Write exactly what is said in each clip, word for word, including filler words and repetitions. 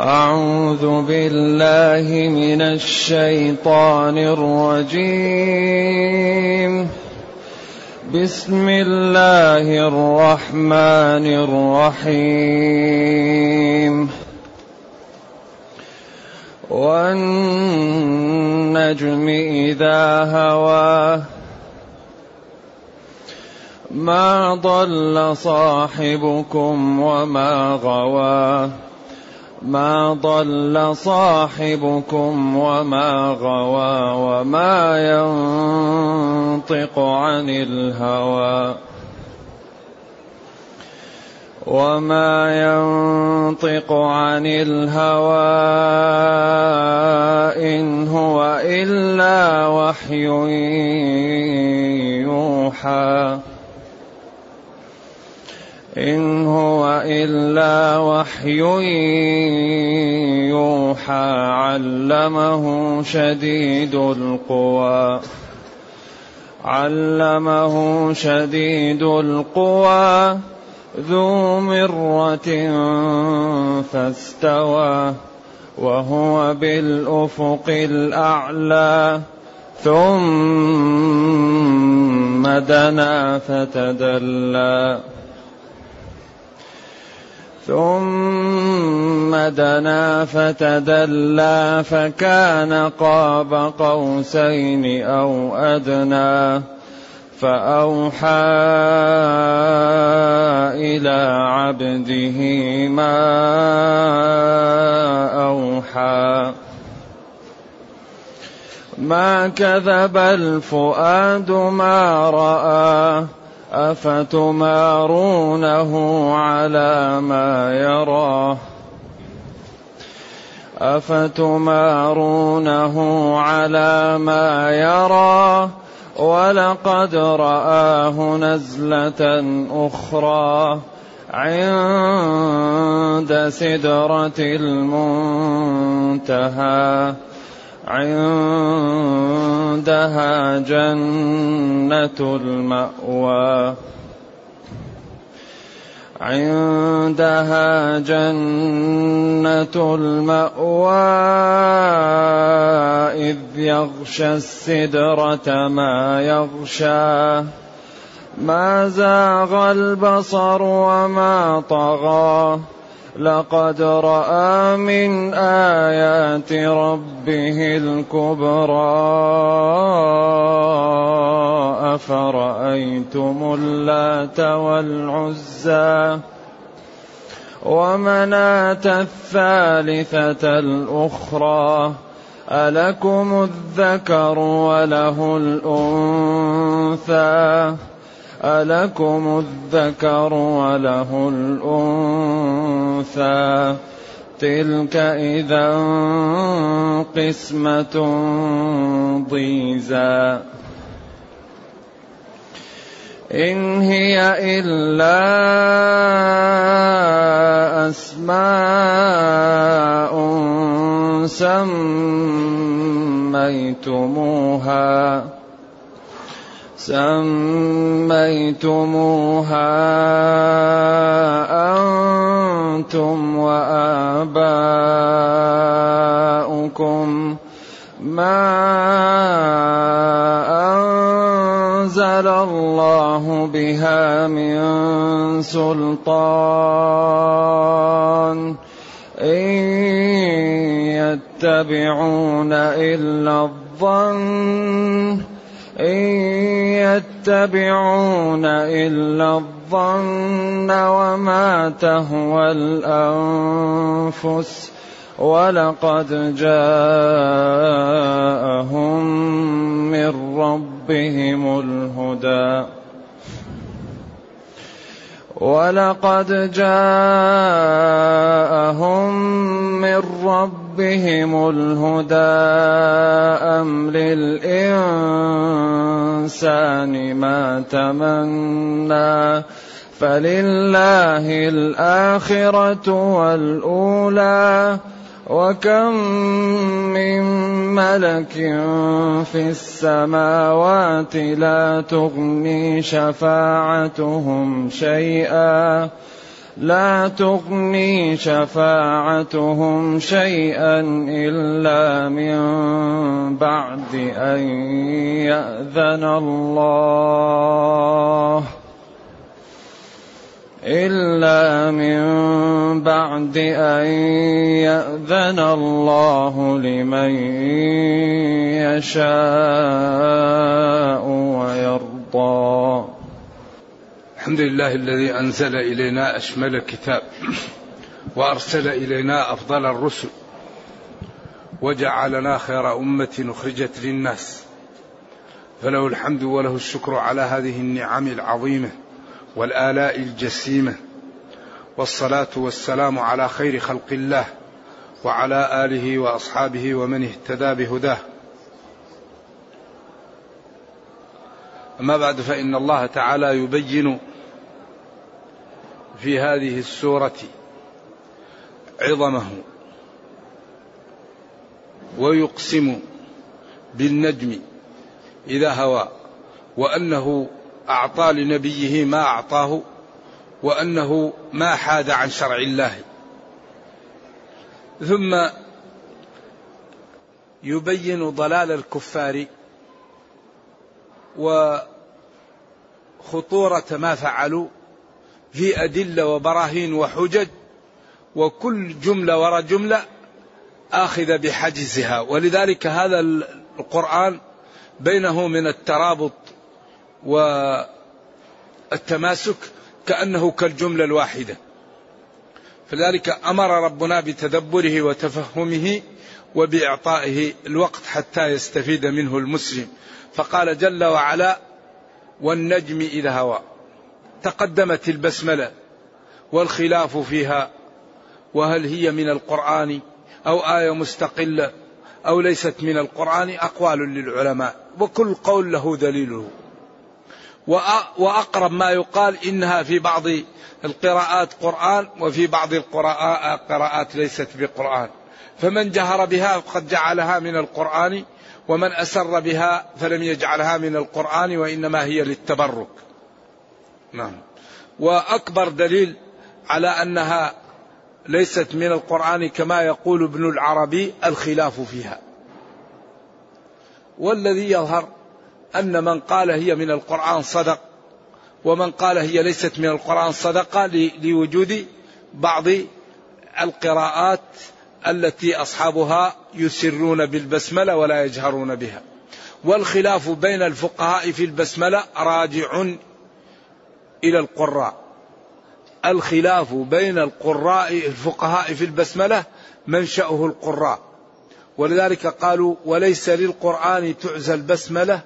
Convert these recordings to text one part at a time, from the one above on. أعوذ بالله من الشيطان الرجيم. بسم الله الرحمن الرحيم. والنجم إذا هوى ما ضل صاحبكم وما غوى ما ضل صاحبكم وما غوى وما ينطق عن الهوى وما ينطق عن الهوى إن هو إلا وحي يوحى إن هو إلا وحي يوحى علمه شديد القوى علمه شديد القوى ذو مرة فاستوى وهو بالأفق الأعلى ثم دنا فتدلى ثم دنا فتدلى فكان قاب قوسين أو أدنى فأوحى إلى عبده ما أوحى ما كذب الفؤاد ما رأى أفتمارونه على ما يراه أفتمارونه على ما يرى ولقد رآه نزلة أخرى عند سدرة المنتهى عندها جنة المأوى عندها جنة المأوى إذ يغشى السدرة ما يغشى ما زاغ البصر وما طغى لقد رأى من آيات ربه الكبرى أفرأيتم اللات والعزى ومناة الثالثة الأخرى ألكم الذكر وله الأنثى ألكم الذكر وله الأنثى تلك إذا قسمة ضيزى إن هي إلا أسماء سميتموها سميتموها أنتم وآباؤكم ما أنزل الله بها من سلطان إن يتبعون إلا الظن إن يتبعون إلا الظن وما تهوى الأنفس ولقد جاءهم من ربهم الهدى ولقد جاءهم من ربهم الهدى أم للإنسان ما تمنى فلله الآخرة والأولى وكم من ملك في السماوات لا تغني شفاعتهم شيئا لا تغني شفاعتهم شيئا إلا من بعد أن يأذن الله إلا من بعد أن يأذن الله لمن يشاء ويرضى. الحمد لله الذي أنزل إلينا أشمل الكتاب وأرسل إلينا أفضل الرسل وجعلنا خير أمة أخرجت للناس، فله الحمد وله الشكر على هذه النعم العظيمة والآلاء الجسيمة، والصلاة والسلام على خير خلق الله وعلى آله وأصحابه ومن اهتدى بهداه. أما بعد، فإن الله تعالى يبين في هذه السورة عظمه ويقسم بالنجم إذا هوى، وأنه أعطى لنبيه ما أعطاه، وأنه ما حاد عن شرع الله. ثم يبين ضلال الكفار وخطورة ما فعلوا في أدلة وبراهين وحجج، وكل جملة وراء جملة آخذ بحجزها. ولذلك هذا القرآن بينه من الترابط والتماسك كأنه كالجملة الواحدة، فلذلك أمر ربنا بتدبره وتفهمه وبإعطائه الوقت حتى يستفيد منه المسلم. فقال جل وعلا: والنجم إذا هوى. تقدمت البسملة والخلاف فيها، وهل هي من القرآن أو آية مستقلة أو ليست من القرآن، أقوال للعلماء وكل قول له دليله. وأقرب ما يقال إنها في بعض القراءات قرآن وفي بعض القراءات ليست بقرآن، فمن جهر بها قد جعلها من القرآن، ومن أسر بها فلم يجعلها من القرآن وإنما هي للتبرك. نعم. وأكبر دليل على أنها ليست من القرآن كما يقول ابن العربي: الخلاف فيها. والذي يظهر أن من قال هي من القرآن صدق، ومن قال هي ليست من القرآن صدق، لوجود بعض القراءات التي أصحابها يسرون بالبسملة ولا يجهرون بها. والخلاف بين الفقهاء في البسملة راجع إلى القراء. الخلاف بين القراء الفقهاء في البسملة منشأه القراء، ولذلك قالوا: وليس للقرآن تعزى البسملة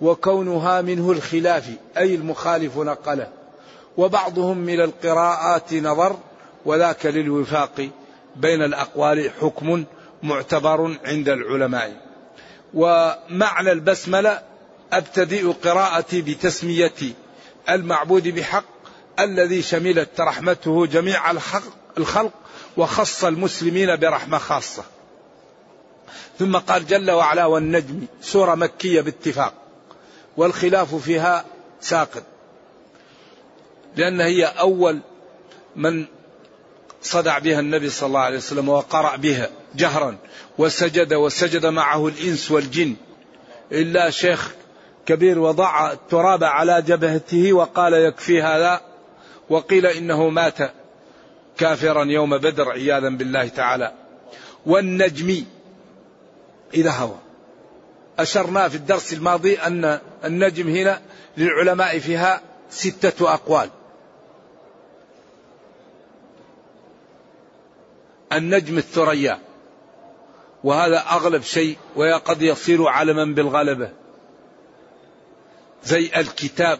وكونها منه الخلاف، أي المخالف نقله. وبعضهم من القراءات نظر، وذاك للوفاق بين الأقوال حكم معتبر عند العلماء. ومعنى البسملة: أبتدئ قراءتي بتسمية المعبود بحق الذي شملت رحمته جميع الخلق وخص المسلمين برحمة خاصة. ثم قال جل وعلا: والنجم. سورة مكية باتفاق، والخلاف فيها ساقط، لأن هي أول من صدع بها النبي صلى الله عليه وسلم وقرأ بها جهرا وسجد، وسجد معه الإنس والجن إلا شيخ كبير وضع التراب على جبهته وقال: يكفي هذا. وقيل إنه مات كافرا يوم بدر عياذا بالله تعالى. والنجم إذا هوى. أشرنا في الدرس الماضي أن النجم هنا للعلماء فيها ستة أقوال. النجم الثريا، وهذا أغلب شيء وقد يصير علما بالغلبة، زي الكتاب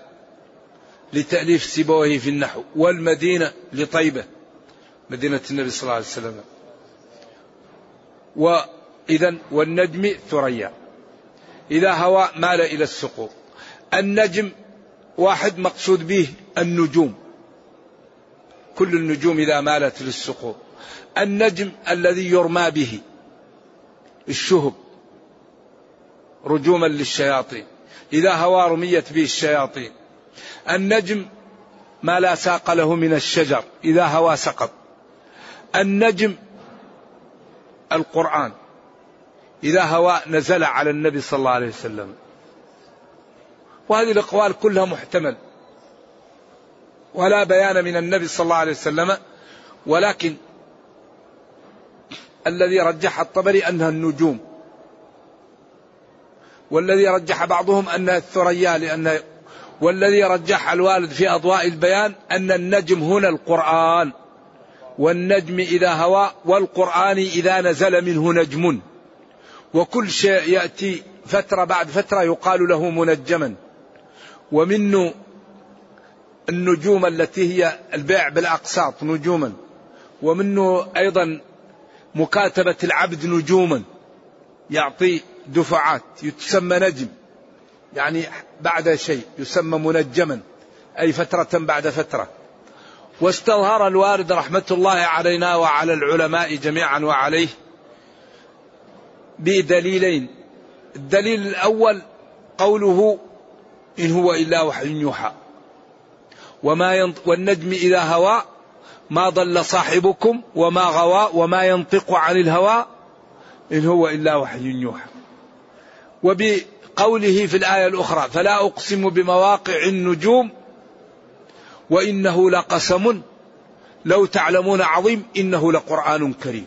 لتأليف سيبويه في النحو، والمدينة لطيبة مدينة النبي صلى الله عليه وسلم. وإذن والنجم الثريا إذا هوى مال إلى السقوط. النجم واحد مقصود به النجوم، كل النجوم إذا مالت للسقوط. النجم الذي يرمى به الشهب رجوما للشياطين، إذا هوى رميت به الشياطين. النجم ما لا ساق له من الشجر، إذا هوى سقط. النجم القرآن، إذا هوى نزل على النبي صلى الله عليه وسلم. وهذه الأقوال كلها محتمل ولا بيان من النبي صلى الله عليه وسلم، ولكن الذي رجح الطبري أنها النجوم، والذي رجح بعضهم أنها الثريا، لأن والذي رجح الوالد في أضواء البيان أن النجم هنا القرآن، والنجم إذا هوى، والقرآن إذا نزل منه نجم، وكل شيء يأتي فترة بعد فترة يقال له منجما. ومنه النجوم التي هي البيع بالأقساط نجوما، ومنه أيضا مكاتبة العبد نجوما، يعطي دفعات يتسمى نجم، يعني بعد شيء يسمى منجما، أي فترة بعد فترة. واستظهر الوارد رحمة الله علينا وعلى العلماء جميعا وعليه بدليلين. الدليل الأول قوله إن هو إلا وحي يوحى، وما ينط... والنجم إذا هوى ما ضل صاحبكم وما غوى وما ينطق عن الهوى إن هو إلا وحي يوحى. وبقوله في الآية الأخرى فلا أقسم بمواقع النجوم وإنه لقسم لو تعلمون عظيم إنه لقرآن كريم.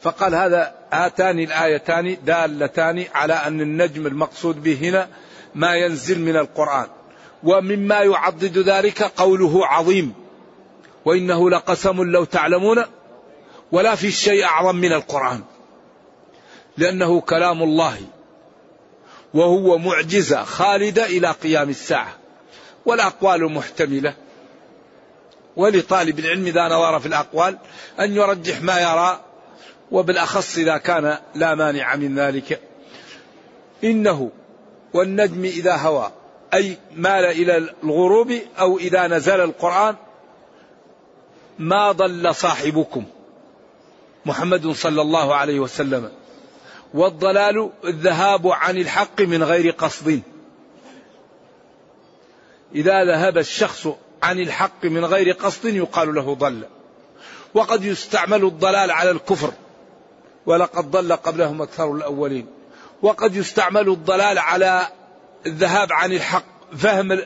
فقال هذا هاتان الآيتان دالتان على أن النجم المقصود به هنا ما ينزل من القرآن. ومما يعضد ذلك قوله عظيم، وإنه لقسم لو تعلمون، ولا في شيء أعظم من القرآن، لأنه كلام الله وهو معجزة خالدة إلى قيام الساعة. والأقوال محتملة، ولطالب العلم إذا نظر في الأقوال أن يرجح ما يرى، وبالأخص إذا كان لا مانع من ذلك. إنه والنجم إذا هوى أي مال إلى الغروب، أو إذا نزل القرآن ما ضل صاحبكم محمد صلى الله عليه وسلم. والضلال الذهاب عن الحق من غير قصد، إذا ذهب الشخص عن الحق من غير قصد يقال له ضل. وقد يستعمل الضلال على الكفر، ولقد ضل قبلهم أكثر الأولين. وقد يستعمل الضلال على الذهاب عن الحق، فهم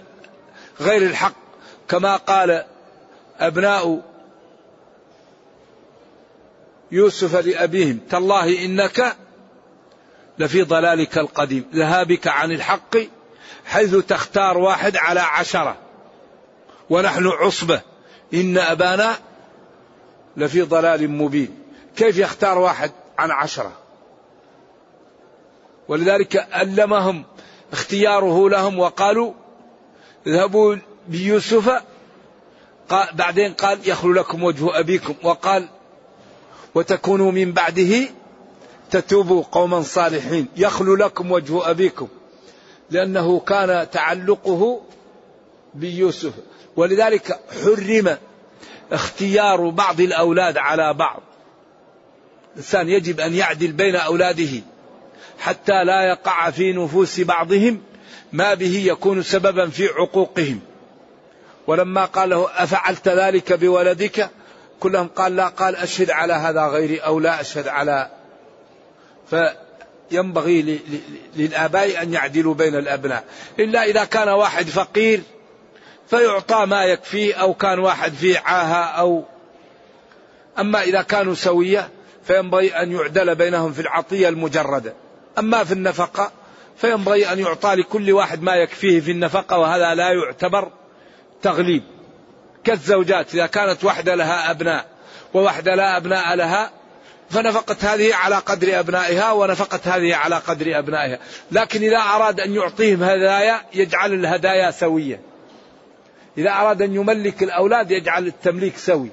غير الحق، كما قال أبناء يوسف لأبيهم تالله إنك لفي ضلالك القديم، ذهابك عن الحق، حيث تختار واحد على عشرة ونحن عصبة إن أبانا لفي ضلال مبين. كيف يختار واحد عن عشرة؟ ولذلك ألمهم اختياره لهم، وقالوا اذهبوا بيوسف، بعدين قال يخلو لكم وجه أبيكم، وقال وتكونوا من بعده تتوبوا قوما صالحين، يخلو لكم وجه أبيكم، لأنه كان تعلقه بيوسف. ولذلك حرم اختيار بعض الأولاد على بعض، الإنسان يجب أن يعدل بين أولاده حتى لا يقع في نفوس بعضهم ما به يكون سببا في عقوقهم. ولما قال له أفعلت ذلك بولدك كلهم قال لا، قال أشهد على هذا غيري أو لا أشهد على. فينبغي للآباء أن يعدلوا بين الأبناء، إلا إذا كان واحد فقير فيعطى ما يكفيه، أو كان واحد فيه عاهة، أو أما إذا كانوا سوية فينبغي أن يعدل بينهم في العطية المجردة. أما في النفقة فينبغي أن يعطى لكل واحد ما يكفيه في النفقة، وهذا لا يعتبر تغليب. كالزوجات، إذا كانت واحدة لها أبناء وواحدة لا أبناء لها، فنفقت هذه على قدر أبنائها ونفقت هذه على قدر أبنائها. لكن إذا أراد أن يعطيهم هدايا يجعل الهدايا سوية، إذا أراد أن يملك الأولاد يجعل التمليك سوي.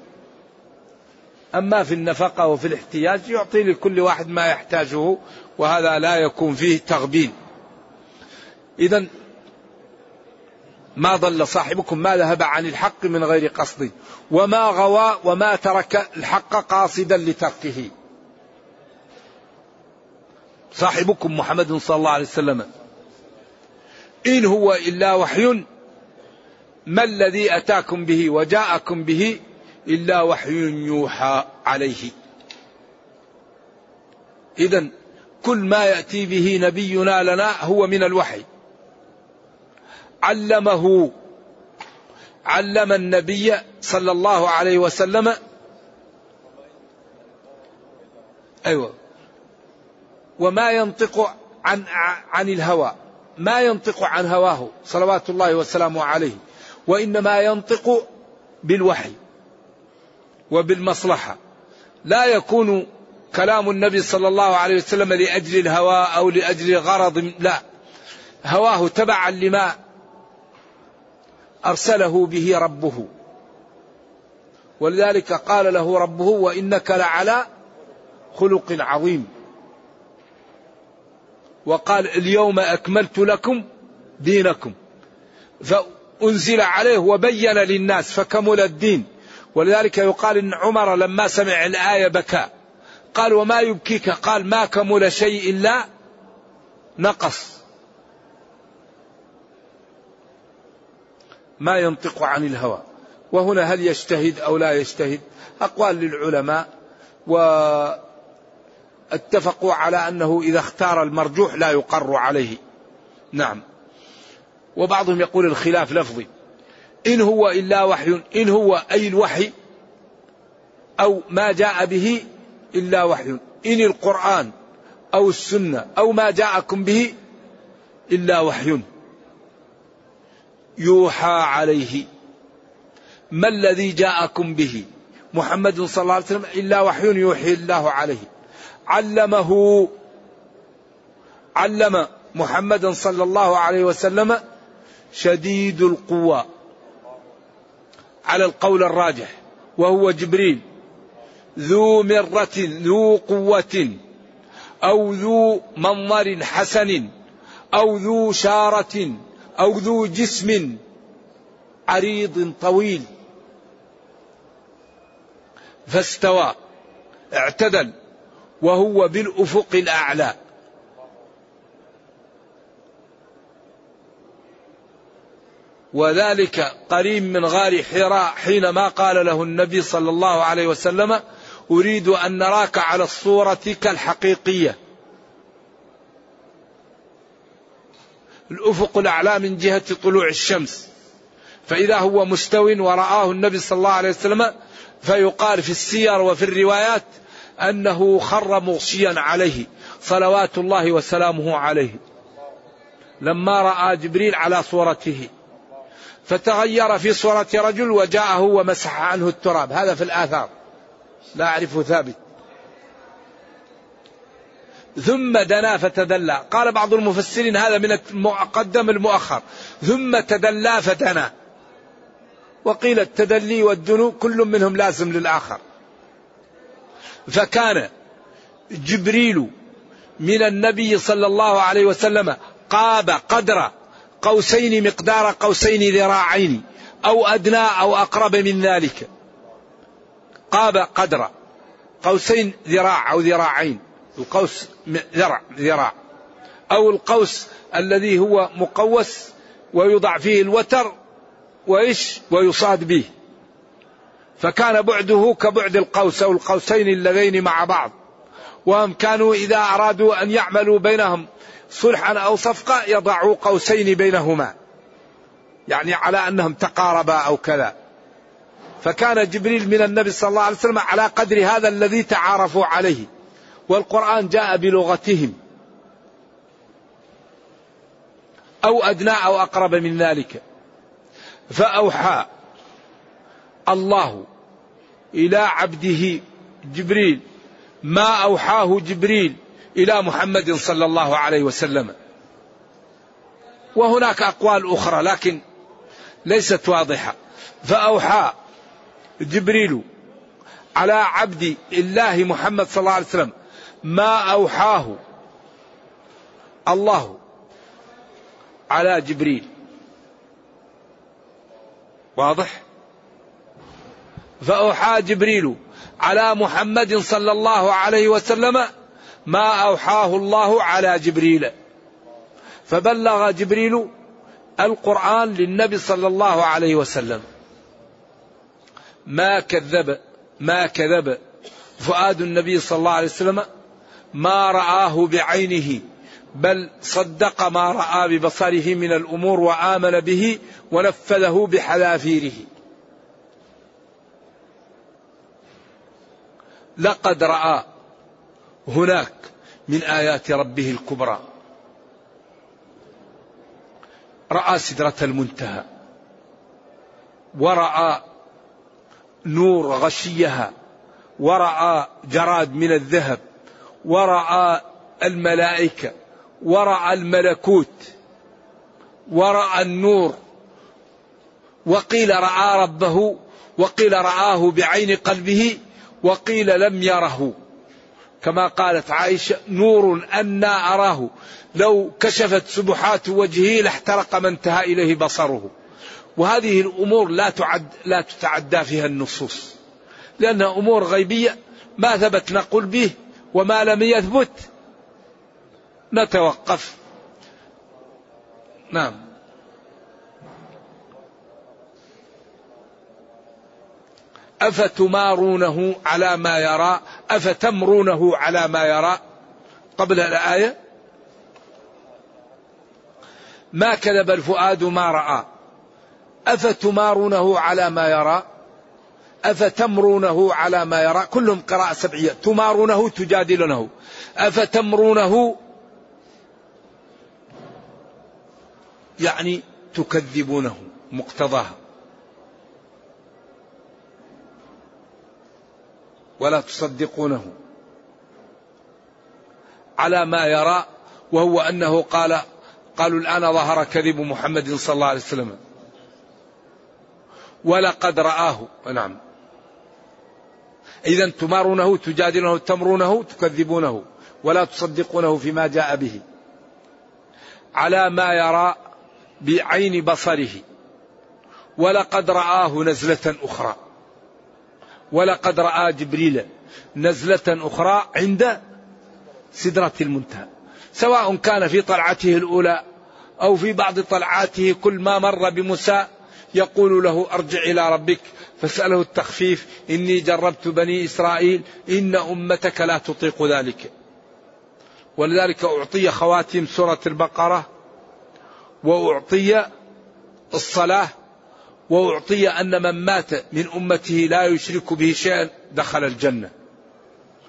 أما في النفقة وفي الاحتياج يعطي لكل واحد ما يحتاجه، وهذا لا يكون فيه تغبين. إذن ما ضل صاحبكم، ما ذهب عن الحق من غير قصد، وما غوى، وما ترك الحق قاصدا لتركه. صاحبكم محمد صلى الله عليه وسلم إن هو إلا وحي ما الذي أتاكم به وجاءكم به إلا وحي يوحى عليه. إذن كل ما يأتي به نبينا لنا هو من الوحي. علمه علم النبي صلى الله عليه وسلم أيوة وما ينطق عن, عن الهوى، ما ينطق عن هواه صلوات الله وسلامه عليه، وإنما ينطق بالوحي وبالمصلحة. لا يكون كلام النبي صلى الله عليه وسلم لأجل الهوى أو لأجل غرض، لا، هواه تبعا لما أرسله به ربه، ولذلك قال له ربه وإنك لعلى خلق عظيم، وقال اليوم أكملت لكم دينكم، فأنزل عليه وبين للناس فكمل الدين. ولذلك يقال إن عمر لما سمع الآية بكى، قال وما يبكيك؟ قال ما كمل شيء إلا نقص. ما ينطق عن الهوى. وهنا هل يجتهد أو لا يجتهد؟ أقوال للعلماء، واتفقوا على أنه إذا اختار المرجوح لا يقر عليه. نعم. وبعضهم يقول الخلاف لفظي، إن هو إلا وحي، إن هو أي الوحي أو ما جاء به إلا وحي، إن القرآن أو السنة أو ما جاءكم به إلا وحي يوحى عليه. ما الذي جاءكم به محمد صلى الله عليه وسلم إلا وحي يوحي الله عليه. علمه، علم محمد صلى الله عليه وسلم شديد القوى على القول الراجح وهو جبريل، ذو مرة ذو قوة أو ذو منظر حسن أو ذو شارة أو ذو جسم عريض طويل، فاستوى اعتدل وهو بالأفق الأعلى. وذلك قريب من غار حراء حينما قال له النبي صلى الله عليه وسلم أريد أن نراك على الصورة كالحقيقية. الأفق الأعلى من جهة طلوع الشمس، فإذا هو مستوٍ، ورآه النبي صلى الله عليه وسلم، فيقال في السير وفي الروايات أنه خر مغشيا عليه صلوات الله وسلامه عليه لما رأى جبريل على صورته، فتغير في صورة رجل وجاءه ومسح عنه التراب. هذا في الآثار، لا أعرفه ثابت. ثم دنا فتدلى، قال بعض المفسرين هذا من المقدم المؤخر، ثم تدلى فدنا. وقيل التدلي والدنو كل منهم لازم للآخر. فكان جبريل من النبي صلى الله عليه وسلم قاب قدر قوسين، مقدار قوسين ذراعين أو أدنى أو أقرب من ذلك، قاب قدر قوسين ذراع أو ذراعين، القوس ذراع ذراع، أو القوس الذي هو مقوس ويوضع فيه الوتر وإيش ويصاد به، فكان بعده كبعد القوس أو القوسين اللذين مع بعض. وهم كانوا إذا أرادوا أن يعملوا بينهم صلحا أو صفقة يضعوا قوسين بينهما، يعني على أنهم تقاربا أو كذا. فكان جبريل من النبي صلى الله عليه وسلم على قدر هذا الذي تعارفوا عليه، والقرآن جاء بلغتهم أو أدنى أو أقرب من ذلك. فأوحى الله إلى عبده جبريل ما أوحاه جبريل إلى محمد صلى الله عليه وسلم. وهناك أقوال أخرى لكن ليست واضحة. فأوحى جبريل على عبد الله محمد صلى الله عليه وسلم ما أوحاه الله على جبريل. واضح؟ فأوحى جبريل على محمد صلى الله عليه وسلم ما أوحاه الله على جبريل، فبلغ جبريل القرآن للنبي صلى الله عليه وسلم. ما كذب ما كذب فؤاد النبي صلى الله عليه وسلم ما رآه بعينه، بل صدق ما رأى ببصره من الأمور وآمن به ونفذه بحذافيره. لقد رأى هناك من آيات ربه الكبرى، رأى سدرة المنتهى ورأى نور غشيها ورأى جراد من الذهب ورأى الملائكة ورأى الملكوت ورأى النور، وقيل رأى ربه، وقيل رآه بعين قلبه، وقيل لم يره، كما قالت عائشة نور أنا أراه لو كشفت سبحات وجهه لاحترق ما انتهى إليه بصره. وهذه الأمور لا تعد لا تتعدى فيها النصوص، لأنها أمور غيبية ما ثبت نقول به، وما لم يثبت نتوقف. نعم. أفتمارونه على ما يرى، أفتمرونه على ما يرى قبل الآية. ما كذب الفؤاد ما رأى، أفتمارونه على ما يرى، أفتمرونه على ما يرى، كلهم قراءة سبعية. تمارونه تجادلونه، أفتمرونه يعني تكذبونه مقتضاها، ولا تصدقونه. على ما يرى، وهو أنه قال قالوا الآن ظهر كذب محمد صلى الله عليه وسلم. ولقد رآه، نعم. إذن تمارونه تجادلونه تمرونه تكذبونه ولا تصدقونه فيما جاء به. على ما يرى بعين بصره، ولقد رآه نزلة أخرى، ولقد رأى جبريل نزلة أخرى عند سدرة المنتهى، سواء كان في طلعته الأولى أو في بعض طلعاته، كل ما مر بموسى يقول له أرجع إلى ربك فاسأله التخفيف، إني جربت بني إسرائيل إن أمتك لا تطيق ذلك. ولذلك أعطي خواتيم سورة البقرة، وأعطي الصلاة، وأعطي أن من مات من أمته لا يشرك به شيئا دخل الجنة،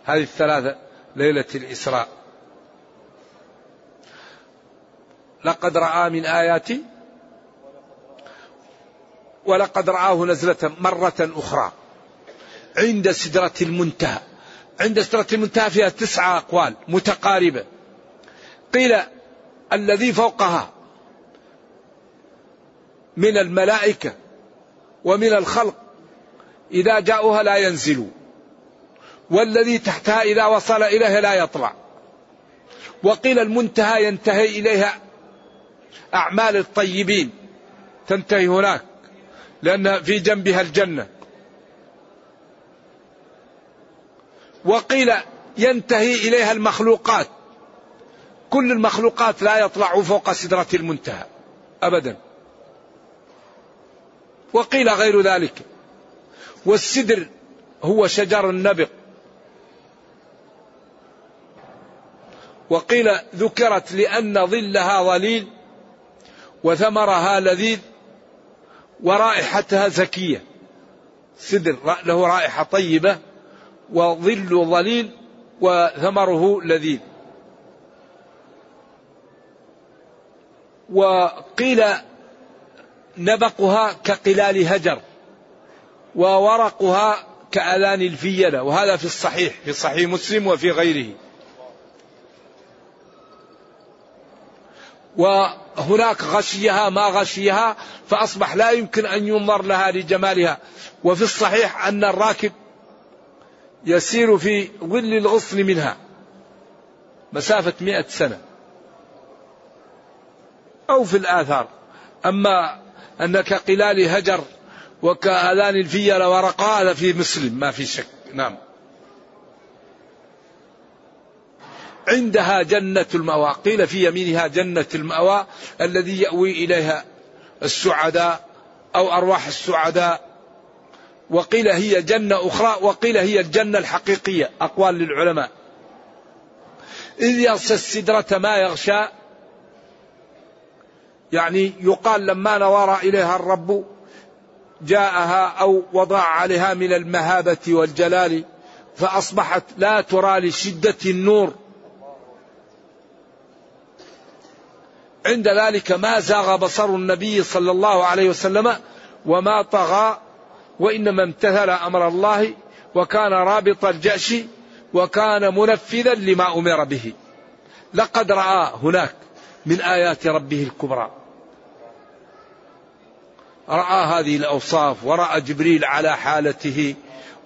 هذه الثلاثة ليلة الإسراء. لقد رأى من آياتي، ولقد رآه نزلة مرة أخرى عند سدرة المنتهى. عند سدرة المنتهى فيها تسعة أقوال متقاربة، قيل الذي فوقها من الملائكة ومن الخلق إذا جاءوها لا ينزلوا، والذي تحتها إذا وصل إليها لا يطلع، وقيل المنتهى ينتهي إليها أعمال الطيبين تنتهي هناك لأن في جنبها الجنة، وقيل ينتهي إليها المخلوقات، كل المخلوقات لا يطلع فوق سدرة المنتهى أبدا، وقيل غير ذلك. والسدر هو شجر النبق، وقيل ذكرت لأن ظلها ظليل وثمرها لذيذ ورائحتها زكية، سدر له رائحة طيبة، وظل ظليل وثمره لذيذ. وقيل نبقها كقلال هجر وورقها كألان الفيلة، وهذا في الصحيح، في صحيح مسلم وفي غيره. وهناك غشيها ما غشيها، فأصبح لا يمكن أن ينظر لها لجمالها. وفي الصحيح أن الراكب يسير في ظل الغصن منها مسافة مئة سنة أو في الآثار. أما أنك قلال هجر وكألان الفيل ورقاء في مسلم ما في شك. نعم. عندها جنة المأوى، قيل في يمينها جنة المأوى الذي يأوي إليها السعداء أو أرواح السعداء، وقيل هي جنة أخرى، وقيل هي الجنة الحقيقية، أقوال للعلماء. إذ يغشى السدرة ما يغشى، يعني يقال لما نظر إليها الرب جاءها أو وضع عليها من المهابة والجلال فأصبحت لا ترى لشدة النور، عند ذلك ما زاغ بصر النبي صلى الله عليه وسلم وما طغى، وإنما امتثل أمر الله وكان رابط الجأش وكان منفذا لما أمر به. لقد رأى هناك من آيات ربه الكبرى، رأى هذه الأوصاف، ورأى جبريل على حالته،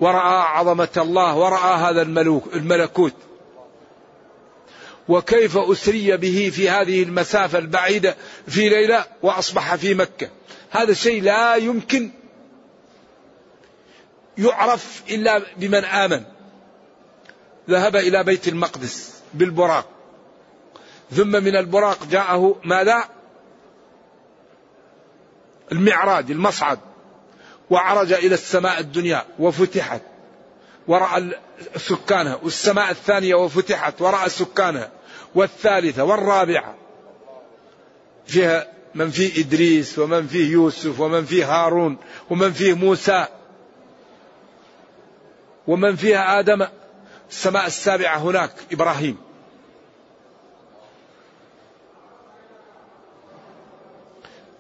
ورأى عظمة الله، ورأى هذا الملكوت، وكيف أسري به في هذه المسافة البعيدة في ليلة وأصبح في مكة. هذا الشيء لا يمكن يعرف إلا بمن آمن. ذهب إلى بيت المقدس بالبراق، ثم من البراق جاءه ماذا؟ المعراج، المصعد، وعرج إلى السماء الدنيا وفتحت ورأى سكانها، والسماء الثانية وفتحت ورأى سكانها، والثالثة والرابعة فيها من فيه إدريس ومن فيه يوسف ومن فيه هارون ومن فيه موسى ومن فيها آدم. السماء السابعة هناك إبراهيم.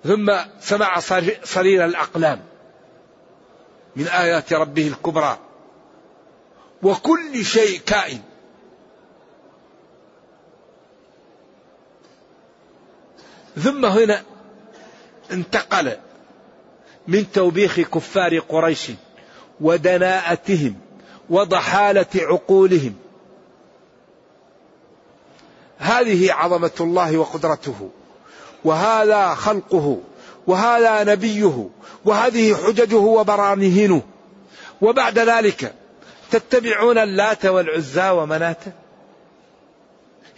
ثم سمع صرير الأقلام من آيات ربه الكبرى. وكل شيء كائن ثم هنا انتقل من توبيخ كفار قريش ودناءتهم وضحالة عقولهم، هذه عظمة الله وقدرته، وهذا خلقه، وهذا نبيه، وهذه حججه وبرانهنه. وبعد ذلك تتبعون اللات والعزى ومناته.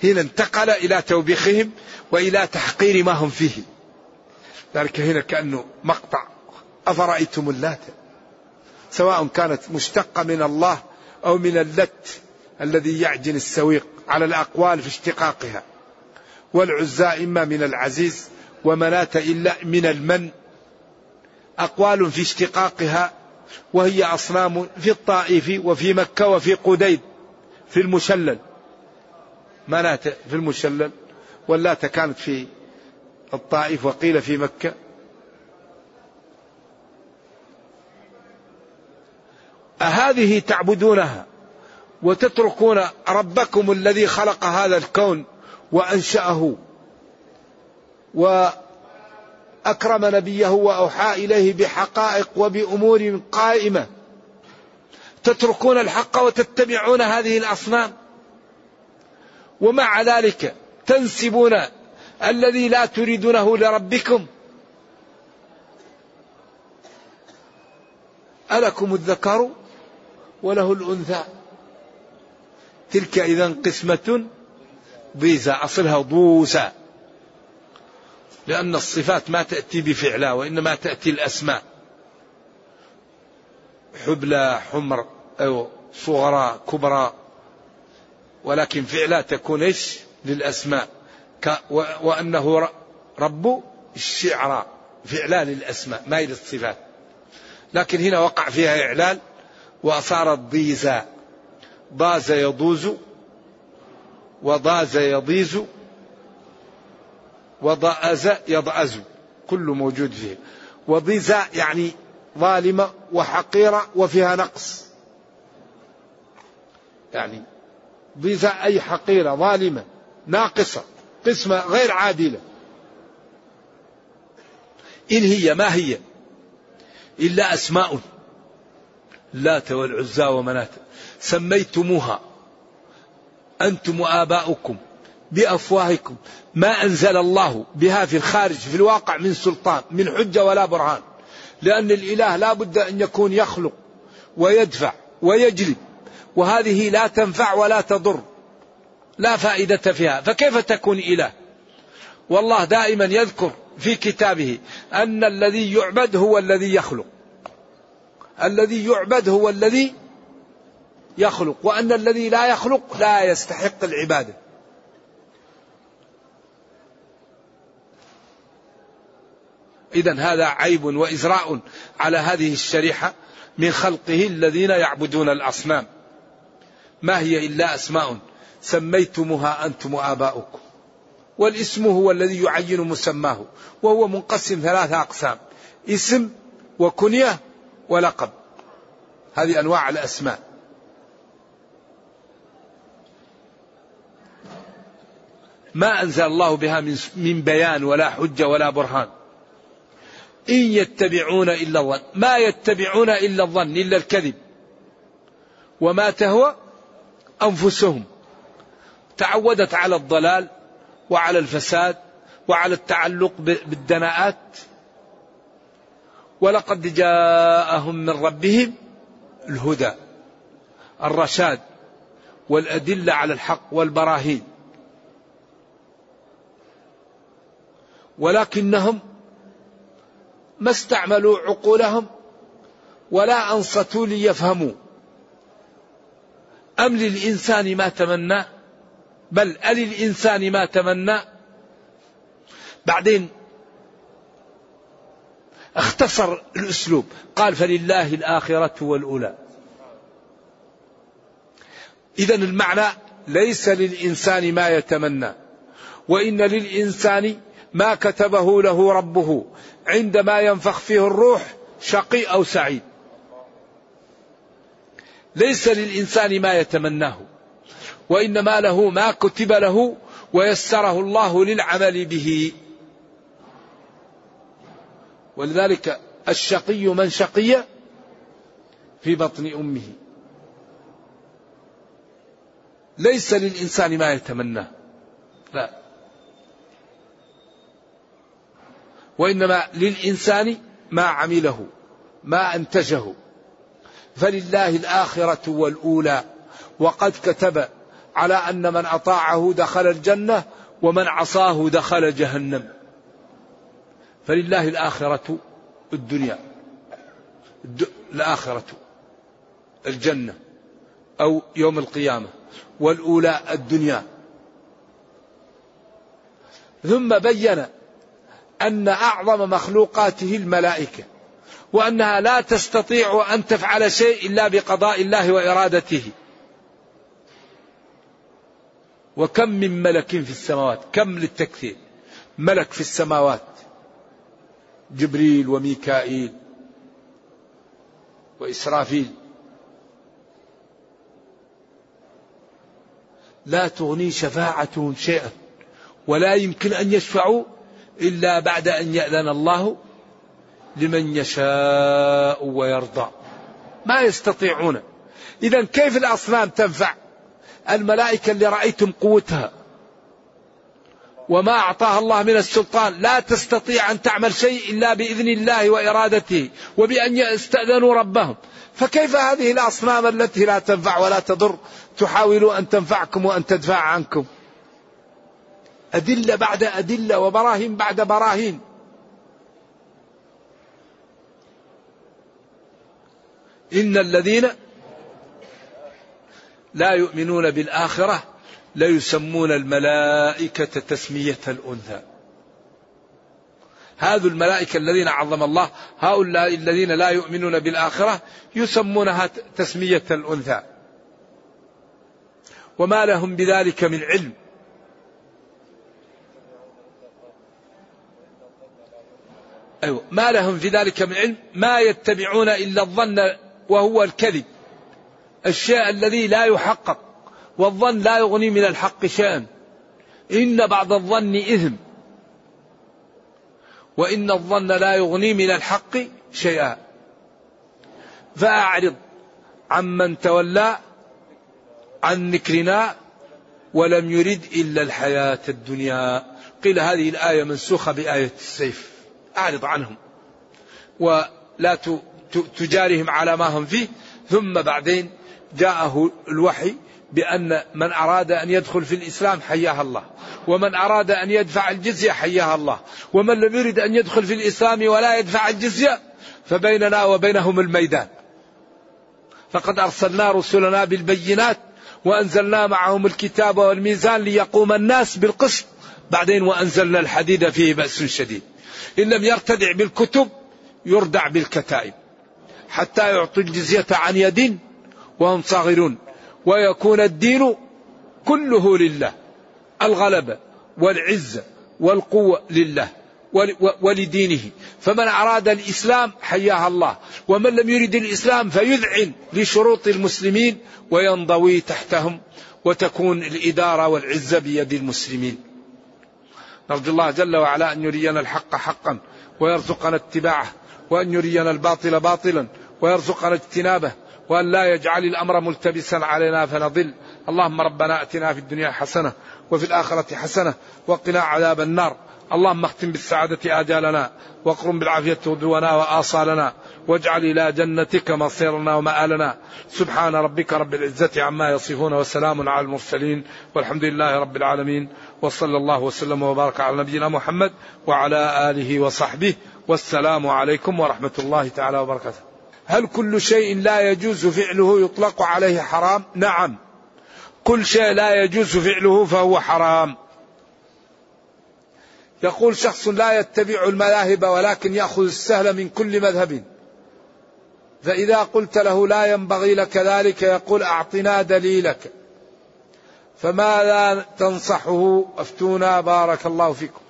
هنا انتقل إلى توبيخهم وإلى تحقير ما هم فيه. ذلك هنا كأنه مقطع أفرأيتم اللات، سواء كانت مشتقة من الله أو من اللت الذي يعجن السويق على الأقوال في اشتقاقها، والعزى إما من العزيز، ومنات إلا من المن، أقوال في اشتقاقها، وهي أصنام في الطائف وفي مكة وفي قديد في المشلل، منات في المشلل، واللات كانت في الطائف وقيل في مكة. أهذه تعبدونها وتتركون ربكم الذي خلق هذا الكون وأنشأه وأكرم نبيه وأوحى إليه بحقائق وبأمور قائمة، تتركون الحق وتتبعون هذه الأصنام، ومع ذلك تنسبون الذي لا تريدونه لربكم. ألكم الذكر وله الأنثى، تلك إذا قسمة ضيزى، أصلها ضوسى، لأن الصفات ما تأتي بفعلها وإنما تأتي الأسماء، حبلى حمر أو صغرى كبرى، ولكن فعلها تكون إيش للأسماء، وأنه رب الشعراء فعلها للأسماء ما إلى الصفات، لكن هنا وقع فيها إعلال وصارت ضيزى، ضاز يضوز وضاز يضيز وضأز يضأز، كل موجود فيه. وضيزة يعني ظالمة وحقيرة وفيها نقص، يعني ضيزة أي حقيرة ظالمة ناقصة قسمة غير عادلة. إن هي ما هي إلا أسماء، اللات والعزى ومناة، سميتموها أنتم وآباؤكم بأفواهكم، ما أنزل الله بها في الخارج في الواقع من سلطان، من حجة ولا برهان، لأن الإله لا بد أن يكون يخلق ويدفع ويجلب، وهذه لا تنفع ولا تضر، لا فائدة فيها، فكيف تكون إله؟ والله دائما يذكر في كتابه أن الذي يعبد هو الذي يخلق، الذي يعبد هو الذي يخلق، وأن الذي لا يخلق لا يستحق العبادة. إذن هذا عيب وإزراء على هذه الشريحة من خلقه الذين يعبدون الأصنام. ما هي إلا أسماء سميتمها أنتم وآباؤكم، والاسم هو الذي يعين مسماه، وهو منقسم ثلاثة أقسام: اسم وكنية ولقب. هذه أنواع الأسماء. ما أنزل الله بها من بيان ولا حجة ولا برهان. إن يتبعون إلا الظن، ما يتبعون إلا الظن إلا الكذب، وما تهوى أنفسهم. تعودت على الضلال وعلى الفساد وعلى التعلق بالدناءات. ولقد جاءهم من ربهم الهدى، الرشاد والأدلة على الحق والبراهين، ولكنهم ما استعملوا عقولهم ولا أنصتوا ليفهموا. أم للإنسان ما تمنى، بل أل الإنسان ما تمنى. بعدين اختصر الأسلوب، قال فلله الآخرة والأولى. إذن المعنى ليس للإنسان ما يتمنى، وإن للإنسان ما كتبه له ربه عندما ينفخ فيه الروح، شقي أو سعيد. ليس للإنسان ما يتمناه، وإنما له ما كتب له ويسره الله للعمل به. ولذلك الشقي من شقي في بطن أمه. ليس للإنسان ما يتمناه، لا، وإنما للإنسان ما عمله ما أنتجه. فلله الآخرة والأولى. وقد كتب على أن من أطاعه دخل الجنة ومن عصاه دخل جهنم. فلله الآخرة الدنيا، الآخرة الجنة أو يوم القيامة، والأولى الدنيا. ثم بين أن أعظم مخلوقاته الملائكة، وأنها لا تستطيع أن تفعل شيء إلا بقضاء الله وإرادته. وكم من ملك في السماوات، كم للتكثير، ملك في السماوات، جبريل وميكائيل وإسرافيل. لا تغني شفاعتهم شيئا، ولا يمكن أن يشفعوا إلا بعد أن يأذن الله لمن يشاء ويرضى. ما يستطيعون. إذن كيف الأصنام تنفع؟ الملائكة اللي رأيتم قوتها وما أعطاها الله من السلطان لا تستطيع أن تعمل شيء إلا بإذن الله وإرادته، وبأن يستأذنوا ربهم. فكيف هذه الأصنام التي لا تنفع ولا تضر تحاول أن تنفعكم وأن تدفع عنكم؟ أدلة بعد أدلة، وبراهين بعد براهين. إن الذين لا يؤمنون بالآخرة لا يسمون الملائكة تسمية الأنثى. هذو الملائكة الذين عظم الله، هؤلاء الذين لا يؤمنون بالآخرة يسمونها تسمية الأنثى، وما لهم بذلك من علم. أيوة، ما لهم في ذلك من علم. ما يتبعون إلا الظن وهو الكذب، الشيء الذي لا يحقق، والظن لا يغني من الحق شيئا. إن بعض الظن إثم، وإن الظن لا يغني من الحق شيئا. فأعرض عمن تولى عن ذكرنا ولم يرد إلا الحياة الدنيا. قيل هذه الآية منسوخة بآية السيف، أعرض عنهم ولا تجارهم على ما هم فيه. ثم بعدين جاءه الوحي بأن من أراد أن يدخل في الإسلام حياها الله، ومن أراد أن يدفع الجزية حياها الله، ومن لم يرد أن يدخل في الإسلام ولا يدفع الجزية فبيننا وبينهم الميدان. فقد أرسلنا رسلنا بالبينات وأنزلنا معهم الكتاب والميزان ليقوم الناس بالقسط، بعدين وأنزلنا الحديد فيه بأس شديد، إن لم يرتدع بالكتب يردع بالكتائب، حتى يعطوا الجزية عن يد وهم صاغرون، ويكون الدين كله لله، الغلبة والعزة والقوة لله ولدينه. فمن أراد الإسلام حياها الله، ومن لم يرد الإسلام فيذعن لشروط المسلمين وينضوي تحتهم، وتكون الإدارة والعزة بيد المسلمين. نرجو الله جل وعلا أن يرينا الحق حقا ويرزقنا اتباعه، وأن يرينا الباطل باطلا ويرزقنا اجتنابه، وأن لا يجعل الأمر ملتبسا علينا فنضل. اللهم ربنا أتنا في الدنيا حسنة وفي الآخرة حسنة وقنا عذاب النار. اللهم اختم بالسعادة آجالنا، واقرم بالعافية غدونا وآصالنا، واجعل إلى جنتك مصيرنا ومآلنا. سبحان ربك رب العزة عما يصفون، وسلام على المرسلين، والحمد لله رب العالمين، وصلى الله وسلم وبارك على نبينا محمد وعلى آله وصحبه، والسلام عليكم ورحمة الله تعالى وبركاته. هل كل شيء لا يجوز فعله يطلق عليه حرام؟ نعم، كل شيء لا يجوز فعله فهو حرام. يقول شخص لا يتبع المذاهب ولكن يأخذ السهل من كل مذهب، فإذا قلت له لا ينبغي لك ذلك يقول أعطنا دليلك، فماذا تنصحه؟ أفتونا بارك الله فيكم.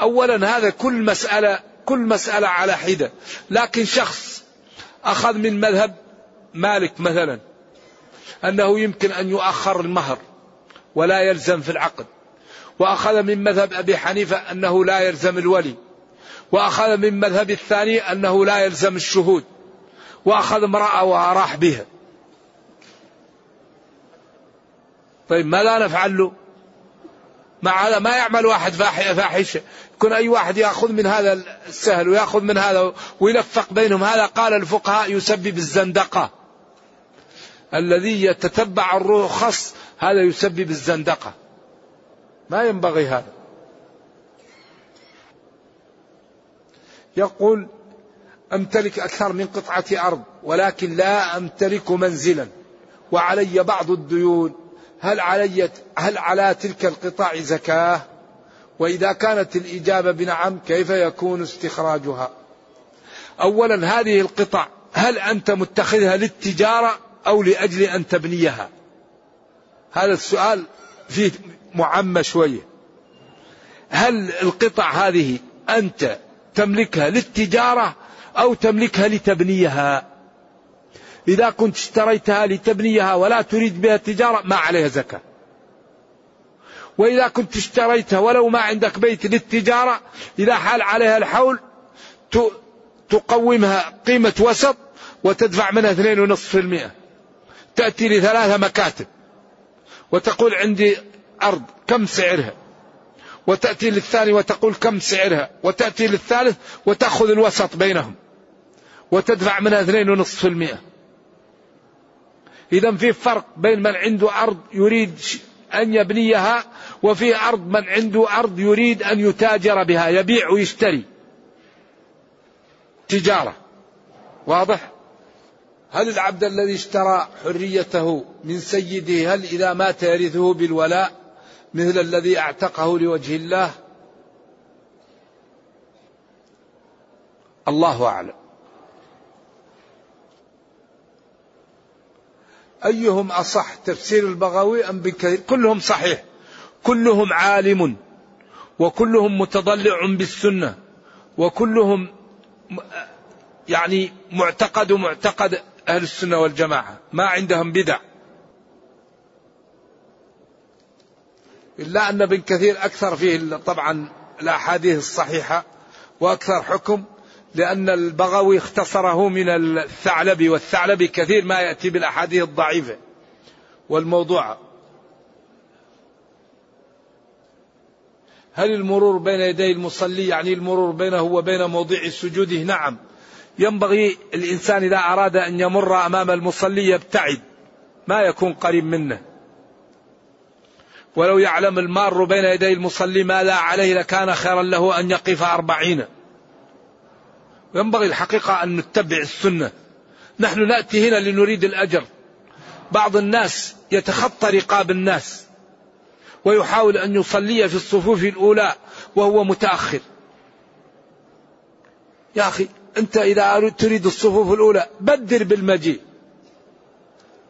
أولا هذا كل مسألة كل مسألة على حدة، لكن شخص أخذ من مذهب مالك مثلا أنه يمكن أن يؤخر المهر ولا يلزم في العقد، وأخذ من مذهب أبي حنيفة أنه لا يلزم الولي، وأخذ من مذهب الثاني أنه لا يلزم الشهود، وأخذ امرأة وراح بها، طيب ماذا نفعل له؟ مع هذا ما يعمل واحد فاحشة، يكون أي واحد يأخذ من هذا السهل ويأخذ من هذا ويلفق بينهم. هذا قال الفقهاء يسبب الزندقة، الذي يتتبع الرخص هذا يسبب الزندقة، ما ينبغي هذا. يقول أمتلك أكثر من قطعة أرض ولكن لا أمتلك منزلا وعلي بعض الديون، هل علي هل على تلك القطاع زكاة؟ وإذا كانت الإجابة بنعم كيف يكون استخراجها؟ أولا هذه القطع هل أنت متخذها للتجارة أو لأجل أن تبنيها؟ هذا السؤال فيه معمى شوية. هل القطع هذه أنت تملكها للتجارة أو تملكها لتبنيها؟ إذا كنت اشتريتها لتبنيها ولا تريد بها التجارة ما عليها زكاة، وإذا كنت اشتريتها ولو ما عندك بيت للتجارة إذا حال عليها الحول تقومها قيمة وسط وتدفع منها اثنين ونصف في المئة، تأتي لثلاثة مكاتب وتقول عندي أرض كم سعرها، وتأتي للثاني وتقول كم سعرها، وتأتي للثالث وتأخذ الوسط بينهم وتدفع منها اثنين ونصف في المئة. إذا في فرق بين من عنده أرض يريد أن يبنيها، وفي أرض من عنده أرض يريد أن يتاجر بها، يبيع ويشتري تجارة. واضح؟ هل العبد الذي اشترى حريته من سيده هل إذا مات يرثه بالولاء مثل الذي اعتقه لوجه الله؟ الله أعلم. أيهم أصح، تفسير البغوي أم ابن كثير؟ كلهم صحيح، كلهم عالم، وكلهم متضلع بالسنة، وكلهم يعني معتقد معتقد أهل السنة والجماعة، ما عندهم بدع، إلا أن ابن كثير أكثر فيه طبعا الأحاديث الصحيحة وأكثر حكم، لأن البغوي اختصره من الثعلبي، والثعلبي كثير ما يأتي بالأحاديث الضعيفة والموضوعة. هل المرور بين يدي المصلي يعني المرور بينه وبين موضع سجوده؟ نعم، ينبغي الإنسان إذا أراد أن يمر أمام المصلي يبتعد، ما يكون قريب منه. ولو يعلم المار بين يدي المصلي ما لا عليه لكان خيرا له أن يقف أربعين. ينبغي الحقيقة أن نتبع السنة. نحن نأتي هنا لنريد الأجر. بعض الناس يتخطى رقاب الناس ويحاول أن يصلي في الصفوف الأولى وهو متأخر. يا أخي أنت إذا تريد الصفوف الأولى بدر بالمجيء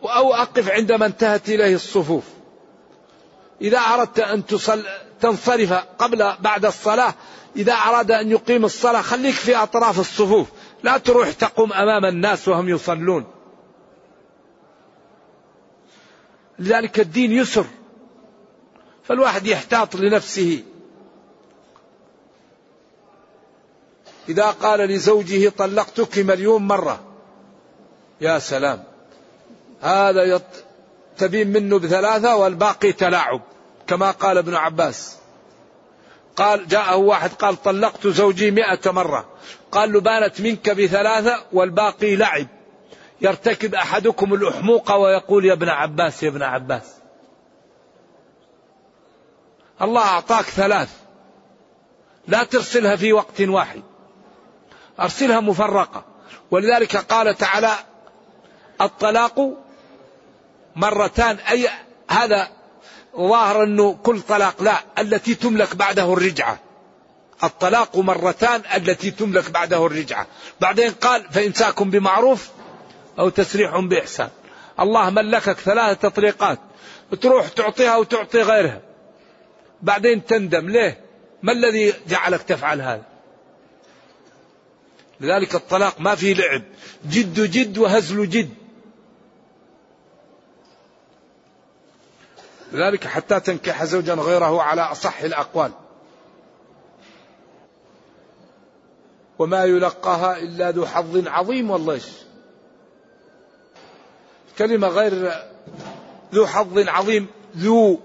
أو أقف عندما انتهت إليه الصفوف. إذا أردت أن تصل تنصرف قبل بعد الصلاة، إذا أراد أن يقيم الصلاة خليك في أطراف الصفوف، لا تروح تقوم أمام الناس وهم يصلون. لذلك الدين يسر، فالواحد يحتاط لنفسه. إذا قال لزوجه طلقتك مليون مرة، يا سلام، هذا يط... تبين منه بثلاثة والباقي تلاعب، كما قال ابن عباس. قال جاءه واحد قال طلقت زوجي مئة مرة، قال له بانت منك بثلاثة والباقي لعب، يرتكب أحدكم الأحموقة ويقول يا ابن عباس يا ابن عباس. الله أعطاك ثلاث، لا ترسلها في وقت واحد، أرسلها مفرقة. ولذلك قال تعالى الطلاق مرتان، أي هذا ظاهر أنه كل طلاق، لا، التي تملك بعده الرجعة. الطلاق مرتان التي تملك بعده الرجعة. بعدين قال فإمساك بمعروف أو تسريح بإحسان. الله ملكك ثلاثة تطليقات، تروح تعطيها وتعطي غيرها، بعدين تندم. ليه؟ ما الذي جعلك تفعل هذا؟ لذلك الطلاق ما فيه لعب، جد جد وهزل جد. لذلك حتى تنكح زوجا غيره على أصح الأقوال. وما يلقاها إلا ذو حظ عظيم. والله كلمة غير ذو حظ عظيم، ذو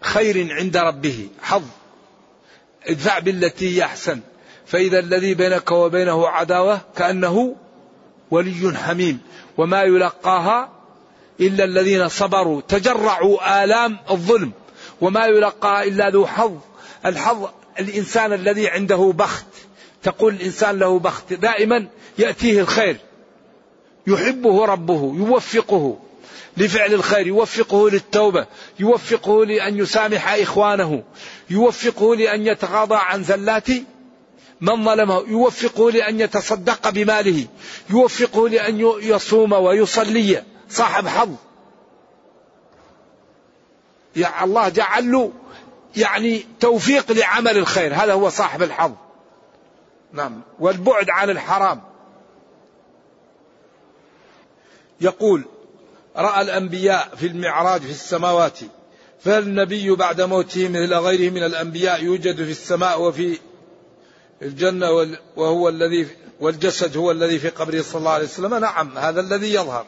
خير عند ربه حظ. ادفع بالتي هي أحسن فإذا الذي بينك وبينه عداوة كأنه ولي حميم. وما يلقاها إلا الذين صبروا تجرعوا آلام الظلم. وما يلقاها إلا ذو حظ. الحظ الإنسان الذي عنده بخت، تقول الإنسان له بخت، دائما يأتيه الخير، يحبه ربه، يوفقه لفعل الخير، يوفقه للتوبة، يوفقه لأن يسامح إخوانه، يوفقه لأن يتغاضى عن زلات من ظلمه، يوفقه لأن يتصدق بماله، يوفقه لأن يصوم ويصلي. صاحب حظ، يا الله جعل له يعني توفيق لعمل الخير، هذا هو صاحب الحظ. نعم. والبعد عن الحرام. يقول رأى الأنبياء في المعراج في السماوات، فالنبي بعد موته مثل غيره من الأنبياء يوجد في السماء وفي الجنة، وهو الذي والجسد هو الذي في قبره صلى الله عليه وسلم. نعم، هذا الذي يظهر.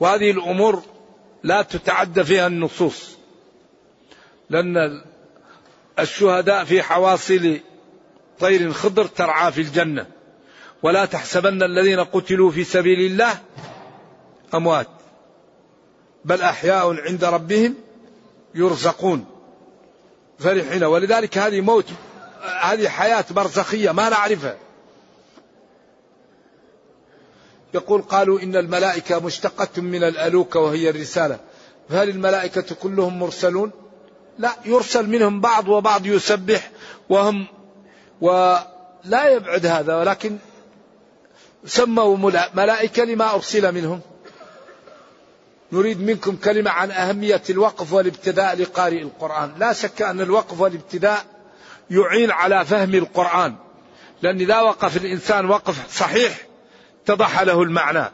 وهذه الأمور لا تتعدى فيها النصوص، لأن الشهداء في حواصل طير خضر ترعى في الجنة. ولا تحسبن الذين قتلوا في سبيل الله أموات بل أحياء عند ربهم يرزقون فرحين. ولذلك هذه موت، هذه حياة برزخية ما نعرفها. يقول قالوا إن الملائكة مشتقة من الألوكة وهي الرسالة، فهل الملائكة كلهم مرسلون؟ لا، يرسل منهم بعض وبعض يسبح وهم، ولا يبعد هذا، ولكن سموا ملائكة لما أرسل منهم. نريد منكم كلمة عن أهمية الوقف والابتداء لقارئ القرآن. لا شك أن الوقف والابتداء يعين على فهم القرآن، لأن إذا وقف الإنسان وقف صحيح اتضح له المعنى،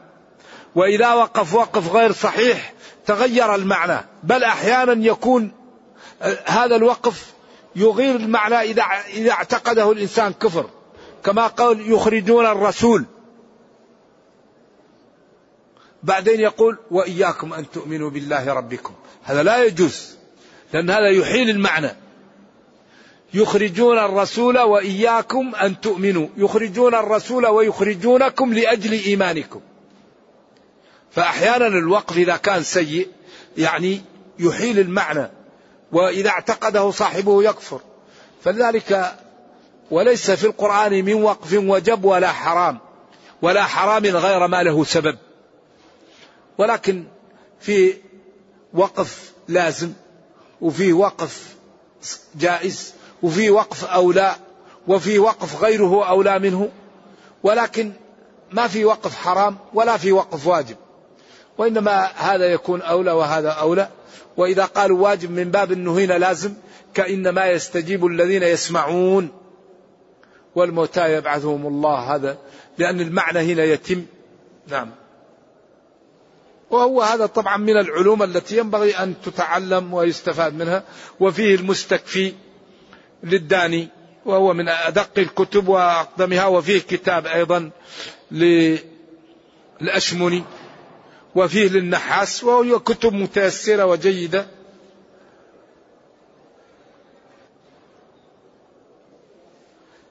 وإذا وقف وقف غير صحيح تغير المعنى، بل أحيانا يكون هذا الوقف يغير المعنى إذا إذا اعتقده الإنسان كفر، كما قال يخرجون الرسول. بعدين يقول وإياكم أن تؤمنوا بالله ربكم. هذا لا يجوز، لأن هذا يحيل المعنى. يخرجون الرسول وإياكم أن تؤمنوا، يخرجون الرسول ويخرجونكم لأجل إيمانكم. فأحيانا الوقف إذا كان سيء يعني يحيل المعنى، وإذا اعتقده صاحبه يكفر. فلذلك وليس في القرآن من وقف وجب ولا حرام ولا حرام غير ما له سبب، ولكن في وقف لازم وفي وقف جائز وفي وقف أولى وفي وقف غيره أولى منه، ولكن ما في وقف حرام ولا في وقف واجب، وإنما هذا يكون أولى وهذا أولى. وإذا قالوا واجب من باب أنه هنا لازم، كإنما يستجيب الذين يسمعون والموتى يبعثهم الله، هذا لأن المعنى هنا يتم. نعم، وهو هذا طبعا من العلوم التي ينبغي أن تتعلم ويستفاد منها. وفيه المستكفي للداني، وهو من أدق الكتب وأقدمها، وفيه كتاب أيضا للأشمني، وفيه للنحاس، وهو كتب متيسرة وجيدة.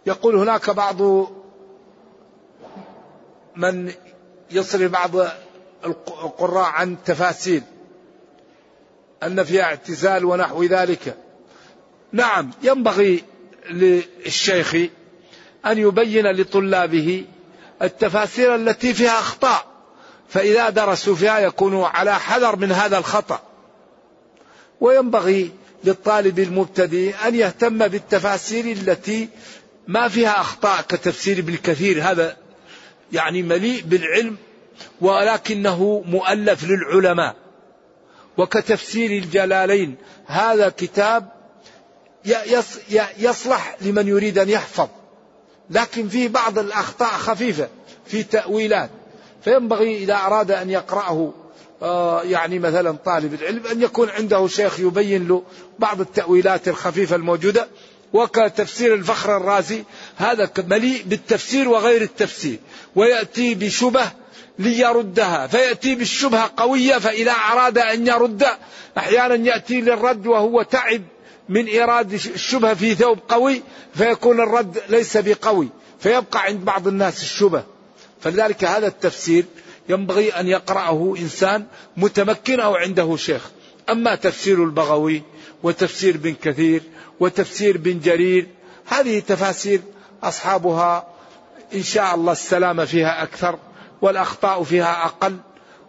يقول هناك بعض من يصرف بعض القراء عن تفاسير أن فيها اعتزال ونحو ذلك. نعم، ينبغي للشيخ أن يبين لطلابه التفاسير التي فيها أخطاء، فإذا درسوا فيها يكونوا على حذر من هذا الخطأ. وينبغي للطالب المبتدئ أن يهتم بالتفاسير التي ما فيها أخطاء، كتفسير ابن كثير، هذا يعني مليء بالعلم ولكنه مؤلف للعلماء، وكتفسير الجلالين، هذا كتاب يصلح لمن يريد أن يحفظ، لكن فيه بعض الأخطاء خفيفة في تأويلات، فينبغي إذا أراد أن يقرأه يعني مثلا طالب العلم أن يكون عنده شيخ يبين له بعض التأويلات الخفيفة الموجودة. وكتفسير الفخر الرازي، هذا مليء بالتفسير وغير التفسير، ويأتي بشبه ليردها، فيأتي بالشبهة قوية، فإذا أراد أن يرد أحيانا يأتي للرد وهو تعب من إيراد الشبهة في ثوب قوي، فيكون الرد ليس بقوي، فيبقى عند بعض الناس الشبهة. فلذلك هذا التفسير ينبغي أن يقرأه إنسان متمكن أو عنده شيخ. أما تفسير البغوي وتفسير ابن كثير وتفسير ابن جرير، هذه تفاسير أصحابها إن شاء الله السلامة فيها أكثر والأخطاء فيها أقل،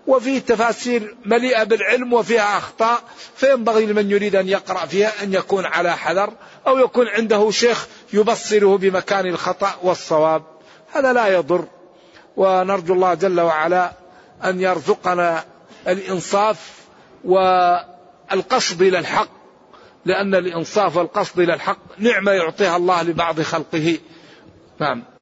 وفي تفاسير مليئة بالعلم وفيها أخطاء، فينبغي لمن يريد أن يقرأ فيها أن يكون على حذر، أو يكون عنده شيخ يبصره بمكان الخطأ والصواب، هذا لا يضر. ونرجو الله جل وعلا أن يرزقنا الإنصاف والقصد إلى الحق، لأن الإنصاف والقصد إلى الحق نعمة يعطيها الله لبعض خلقه. نعم.